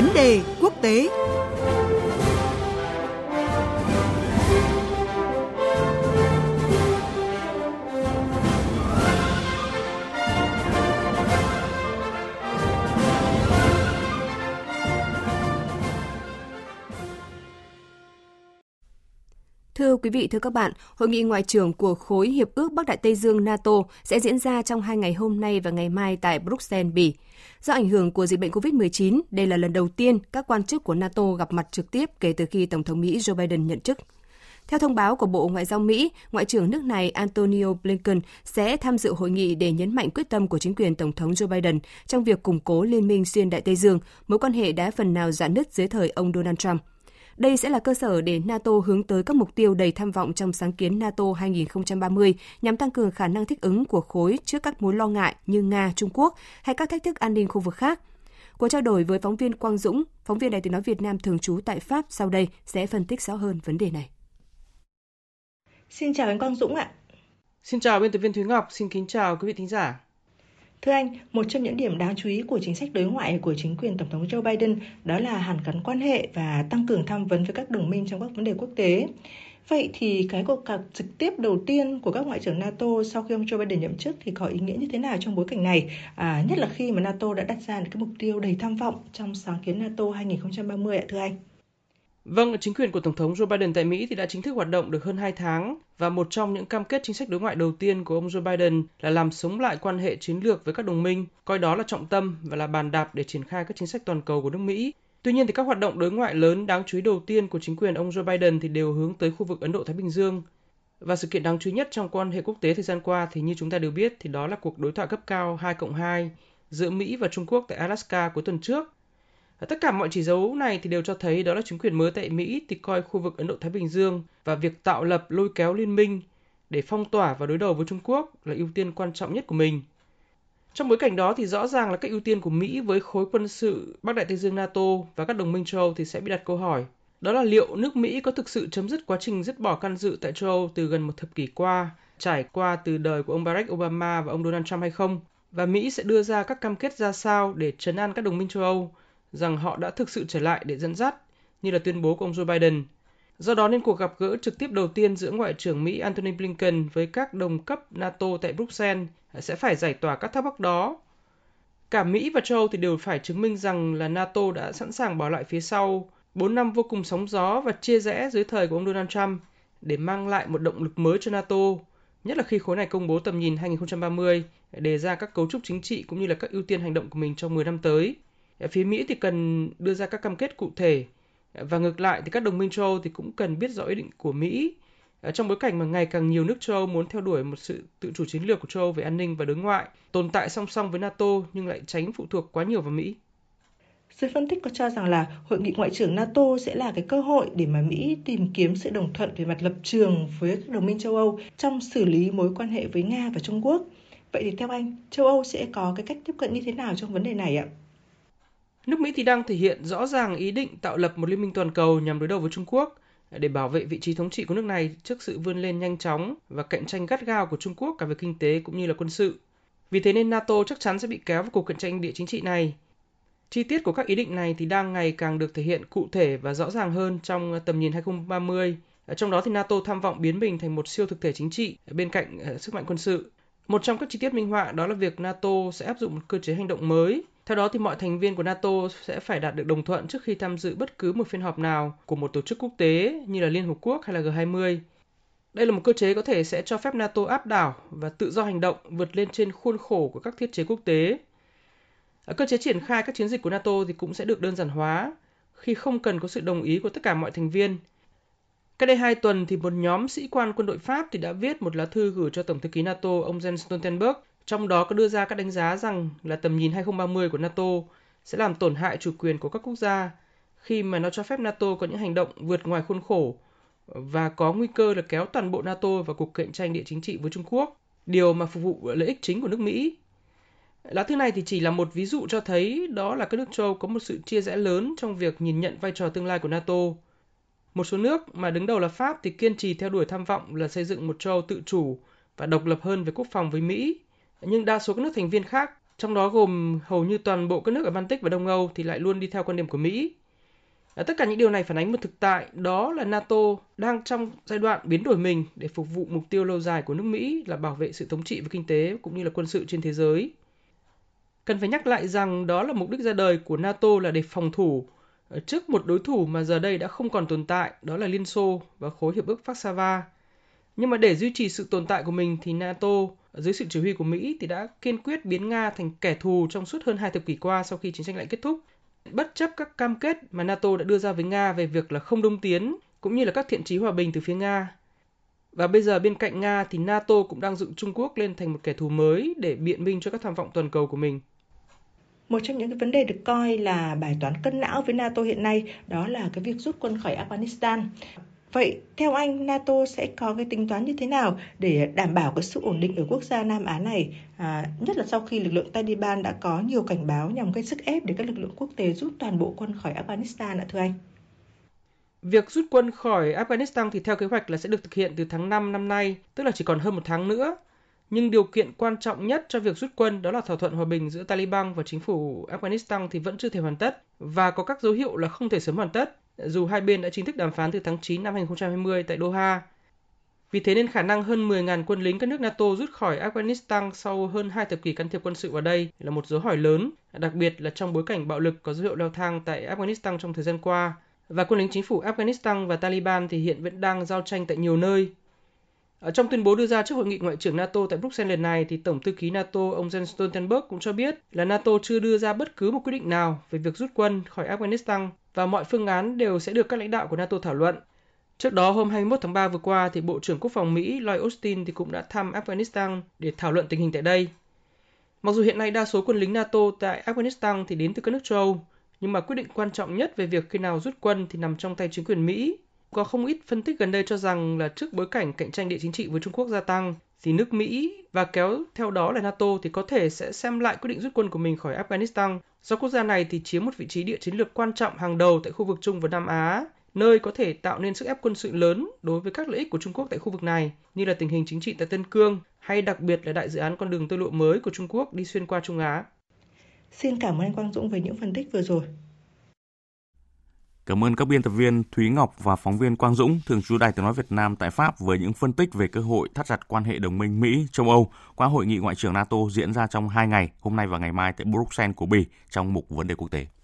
Vấn đề quốc tế. Thưa quý vị, thưa các bạn, Hội nghị Ngoại trưởng của Khối Hiệp ước Bắc Đại Tây Dương NATO sẽ diễn ra trong 2 ngày hôm nay và ngày mai tại Bruxelles, Bỉ. Do ảnh hưởng của dịch bệnh COVID-19, đây là lần đầu tiên các quan chức của NATO gặp mặt trực tiếp kể từ khi Tổng thống Mỹ Joe Biden nhậm chức. Theo thông báo của Bộ Ngoại giao Mỹ, Ngoại trưởng nước này Antonio Blinken sẽ tham dự hội nghị để nhấn mạnh quyết tâm của chính quyền Tổng thống Joe Biden trong việc củng cố liên minh xuyên Đại Tây Dương, mối quan hệ đã phần nào rạn nứt dưới thời ông Donald Trump. Đây sẽ là cơ sở để NATO hướng tới các mục tiêu đầy tham vọng trong sáng kiến NATO 2030 nhằm tăng cường khả năng thích ứng của khối trước các mối lo ngại như Nga, Trung Quốc hay các thách thức an ninh khu vực khác. Cuộc trao đổi với phóng viên Quang Dũng, phóng viên Đài Tiếng nói Việt Nam thường trú tại Pháp sau đây sẽ phân tích rõ hơn vấn đề này. Xin chào anh Quang Dũng ạ. Xin chào biên tập viên Thúy Ngọc, xin kính chào quý vị thính giả. Thưa anh, một trong những điểm đáng chú ý của chính sách đối ngoại của chính quyền Tổng thống Joe Biden đó là hàn gắn quan hệ và tăng cường tham vấn với các đồng minh trong các vấn đề quốc tế. Vậy thì cái cuộc gặp trực tiếp đầu tiên của các ngoại trưởng NATO sau khi ông Joe Biden nhậm chức thì có ý nghĩa như thế nào trong bối cảnh này, nhất là khi mà NATO đã đặt ra những cái mục tiêu đầy tham vọng trong sáng kiến NATO 2030 ạ, thưa anh? Vâng, chính quyền của Tổng thống Joe Biden tại Mỹ thì đã chính thức hoạt động được hơn 2 tháng và một trong những cam kết chính sách đối ngoại đầu tiên của ông Joe Biden là làm sống lại quan hệ chiến lược với các đồng minh, coi đó là trọng tâm và là bàn đạp để triển khai các chính sách toàn cầu của nước Mỹ. Tuy nhiên thì các hoạt động đối ngoại lớn đáng chú ý đầu tiên của chính quyền ông Joe Biden thì đều hướng tới khu vực Ấn Độ-Thái Bình Dương. Và sự kiện đáng chú ý nhất trong quan hệ quốc tế thời gian qua thì như chúng ta đều biết thì đó là cuộc đối thoại cấp cao 2+2 giữa Mỹ và Trung Quốc tại Alaska cuối tuần trước. Tất cả mọi chỉ dấu này thì đều cho thấy đó là chính quyền mới tại Mỹ thì coi khu vực Ấn Độ-Thái Bình Dương và việc tạo lập lôi kéo liên minh để phong tỏa và đối đầu với Trung Quốc là ưu tiên quan trọng nhất của mình. Trong bối cảnh đó thì rõ ràng là các ưu tiên của Mỹ với khối quân sự Bắc Đại Tây Dương NATO và các đồng minh châu Âu thì sẽ bị đặt câu hỏi. Đó là liệu nước Mỹ có thực sự chấm dứt quá trình dứt bỏ can dự tại châu Âu từ gần một thập kỷ qua, trải qua từ đời của ông Barack Obama và ông Donald Trump hay không? Và Mỹ sẽ đưa ra các cam kết ra sao để trấn an các đồng minh châu Âu rằng họ đã thực sự trở lại để dẫn dắt, như là tuyên bố của ông Joe Biden. Do đó nên cuộc gặp gỡ trực tiếp đầu tiên giữa Ngoại trưởng Mỹ Antony Blinken với các đồng cấp NATO tại Bruxelles sẽ phải giải tỏa các thắc mắc đó. Cả Mỹ và châu Âu thì đều phải chứng minh rằng là NATO đã sẵn sàng bỏ lại phía sau 4 năm vô cùng sóng gió và chia rẽ dưới thời của ông Donald Trump để mang lại một động lực mới cho NATO, nhất là khi khối này công bố tầm nhìn 2030, đề ra các cấu trúc chính trị cũng như là các ưu tiên hành động của mình trong 10 năm tới. Phía Mỹ thì cần đưa ra các cam kết cụ thể và ngược lại thì các đồng minh châu Âu thì cũng cần biết rõ ý định của Mỹ trong bối cảnh mà ngày càng nhiều nước châu Âu muốn theo đuổi một sự tự chủ chiến lược của châu Âu về an ninh và đối ngoại, tồn tại song song với NATO nhưng lại tránh phụ thuộc quá nhiều vào Mỹ. Giới phân tích có cho rằng là hội nghị ngoại trưởng NATO sẽ là cái cơ hội để mà Mỹ tìm kiếm sự đồng thuận về mặt lập trường với các đồng minh châu Âu trong xử lý mối quan hệ với Nga và Trung Quốc. Vậy thì theo anh, châu Âu sẽ có cái cách tiếp cận như thế nào trong vấn đề này ạ? Nước Mỹ thì đang thể hiện rõ ràng ý định tạo lập một liên minh toàn cầu nhằm đối đầu với Trung Quốc để bảo vệ vị trí thống trị của nước này trước sự vươn lên nhanh chóng và cạnh tranh gắt gao của Trung Quốc cả về kinh tế cũng như là quân sự. Vì thế nên NATO chắc chắn sẽ bị kéo vào cuộc cạnh tranh địa chính trị này. Chi tiết của các ý định này thì đang ngày càng được thể hiện cụ thể và rõ ràng hơn trong tầm nhìn 2030. Trong đó thì NATO tham vọng biến mình thành một siêu thực thể chính trị bên cạnh sức mạnh quân sự. Một trong các chi tiết minh họa đó là việc NATO sẽ áp dụng một cơ chế hành động mới. Theo đó thì mọi thành viên của NATO sẽ phải đạt được đồng thuận trước khi tham dự bất cứ một phiên họp nào của một tổ chức quốc tế như là Liên Hợp Quốc hay là G20. Đây là một cơ chế có thể sẽ cho phép NATO áp đảo và tự do hành động vượt lên trên khuôn khổ của các thiết chế quốc tế. Cơ chế triển khai các chiến dịch của NATO thì cũng sẽ được đơn giản hóa khi không cần có sự đồng ý của tất cả mọi thành viên. Cách đây 2 tuần thì một nhóm sĩ quan quân đội Pháp thì đã viết một lá thư gửi cho Tổng thư ký NATO ông Jens Stoltenberg. Trong đó có đưa ra các đánh giá rằng là tầm nhìn 2030 của NATO sẽ làm tổn hại chủ quyền của các quốc gia khi mà nó cho phép NATO có những hành động vượt ngoài khuôn khổ và có nguy cơ là kéo toàn bộ NATO vào cuộc cạnh tranh địa chính trị với Trung Quốc, điều mà phục vụ lợi ích chính của nước Mỹ. Lá thư này thì chỉ là một ví dụ cho thấy đó là các nước châu Âu có một sự chia rẽ lớn trong việc nhìn nhận vai trò tương lai của NATO. Một số nước mà đứng đầu là Pháp thì kiên trì theo đuổi tham vọng là xây dựng một châu Âu tự chủ và độc lập hơn về quốc phòng với Mỹ. Nhưng đa số các nước thành viên khác trong đó gồm hầu như toàn bộ các nước ở Baltic và Đông Âu thì lại luôn đi theo quan điểm của Mỹ. Tất cả những điều này phản ánh một thực tại, đó là NATO đang trong giai đoạn biến đổi mình để phục vụ mục tiêu lâu dài của nước Mỹ là bảo vệ sự thống trị và kinh tế cũng như là quân sự trên thế giới. Cần phải nhắc lại rằng đó là mục đích ra đời của NATO là để phòng thủ trước một đối thủ mà giờ đây đã không còn tồn tại, đó là Liên Xô và khối hiệp ước Warsaw. Nhưng mà để duy trì sự tồn tại của mình thì NATO dưới sự chỉ huy của Mỹ thì đã kiên quyết biến Nga thành kẻ thù trong suốt hơn 2 thập kỷ qua sau khi chiến tranh lạnh kết thúc. Bất chấp các cam kết mà NATO đã đưa ra với Nga về việc là không đông tiến cũng như là các thiện chí hòa bình từ phía Nga. Và bây giờ bên cạnh Nga thì NATO cũng đang dựng Trung Quốc lên thành một kẻ thù mới để biện minh cho các tham vọng toàn cầu của mình. Một trong những cái vấn đề được coi là bài toán cân não với NATO hiện nay đó là cái việc rút quân khỏi Afghanistan. Vậy theo anh, NATO sẽ có cái tính toán như thế nào để đảm bảo cái sự ổn định ở quốc gia Nam Á này, nhất là sau khi lực lượng Taliban đã có nhiều cảnh báo nhằm gây sức ép để các lực lượng quốc tế rút toàn bộ quân khỏi Afghanistan ạ thưa anh? Việc rút quân khỏi Afghanistan thì theo kế hoạch là sẽ được thực hiện từ tháng 5 năm nay, tức là chỉ còn hơn 1 tháng nữa. Nhưng điều kiện quan trọng nhất cho việc rút quân đó là thỏa thuận hòa bình giữa Taliban và chính phủ Afghanistan thì vẫn chưa thể hoàn tất và có các dấu hiệu là không thể sớm hoàn tất, dù hai bên đã chính thức đàm phán từ tháng 9 năm 2020 tại Doha. Vì thế nên khả năng hơn 10.000 quân lính các nước NATO rút khỏi Afghanistan sau hơn 2 thập kỷ can thiệp quân sự vào đây là một dấu hỏi lớn, đặc biệt là trong bối cảnh bạo lực có dấu hiệu leo thang tại Afghanistan trong thời gian qua. Và quân lính chính phủ Afghanistan và Taliban thì hiện vẫn đang giao tranh tại nhiều nơi. Ở trong tuyên bố đưa ra trước hội nghị ngoại trưởng NATO tại Bruxelles lần này thì Tổng thư ký NATO ông Jens Stoltenberg cũng cho biết là NATO chưa đưa ra bất cứ một quyết định nào về việc rút quân khỏi Afghanistan và mọi phương án đều sẽ được các lãnh đạo của NATO thảo luận. Trước đó hôm 21 tháng 3 vừa qua thì Bộ trưởng Quốc phòng Mỹ Lloyd Austin thì cũng đã thăm Afghanistan để thảo luận tình hình tại đây. Mặc dù hiện nay đa số quân lính NATO tại Afghanistan thì đến từ các nước châu Âu, nhưng mà quyết định quan trọng nhất về việc khi nào rút quân thì nằm trong tay chính quyền Mỹ. Có không ít phân tích gần đây cho rằng là trước bối cảnh cạnh tranh địa chính trị với Trung Quốc gia tăng thì nước Mỹ và kéo theo đó là NATO thì có thể sẽ xem lại quyết định rút quân của mình khỏi Afghanistan do quốc gia này thì chiếm một vị trí địa chiến lược quan trọng hàng đầu tại khu vực Trung và Nam Á, nơi có thể tạo nên sức ép quân sự lớn đối với các lợi ích của Trung Quốc tại khu vực này như là tình hình chính trị tại Tân Cương hay đặc biệt là đại dự án con đường tơ lụa mới của Trung Quốc đi xuyên qua Trung Á. Xin cảm ơn anh Quang Dũng về những phân tích vừa rồi. Cảm ơn các biên tập viên Thúy Ngọc và phóng viên Quang Dũng, thường trú Đài Tiếng nói Việt Nam tại Pháp với những phân tích về cơ hội thắt chặt quan hệ đồng minh Mỹ-Châu Âu qua hội nghị ngoại trưởng NATO diễn ra trong 2 ngày, hôm nay và ngày mai tại Bruxelles của Bỉ trong mục Vấn đề quốc tế.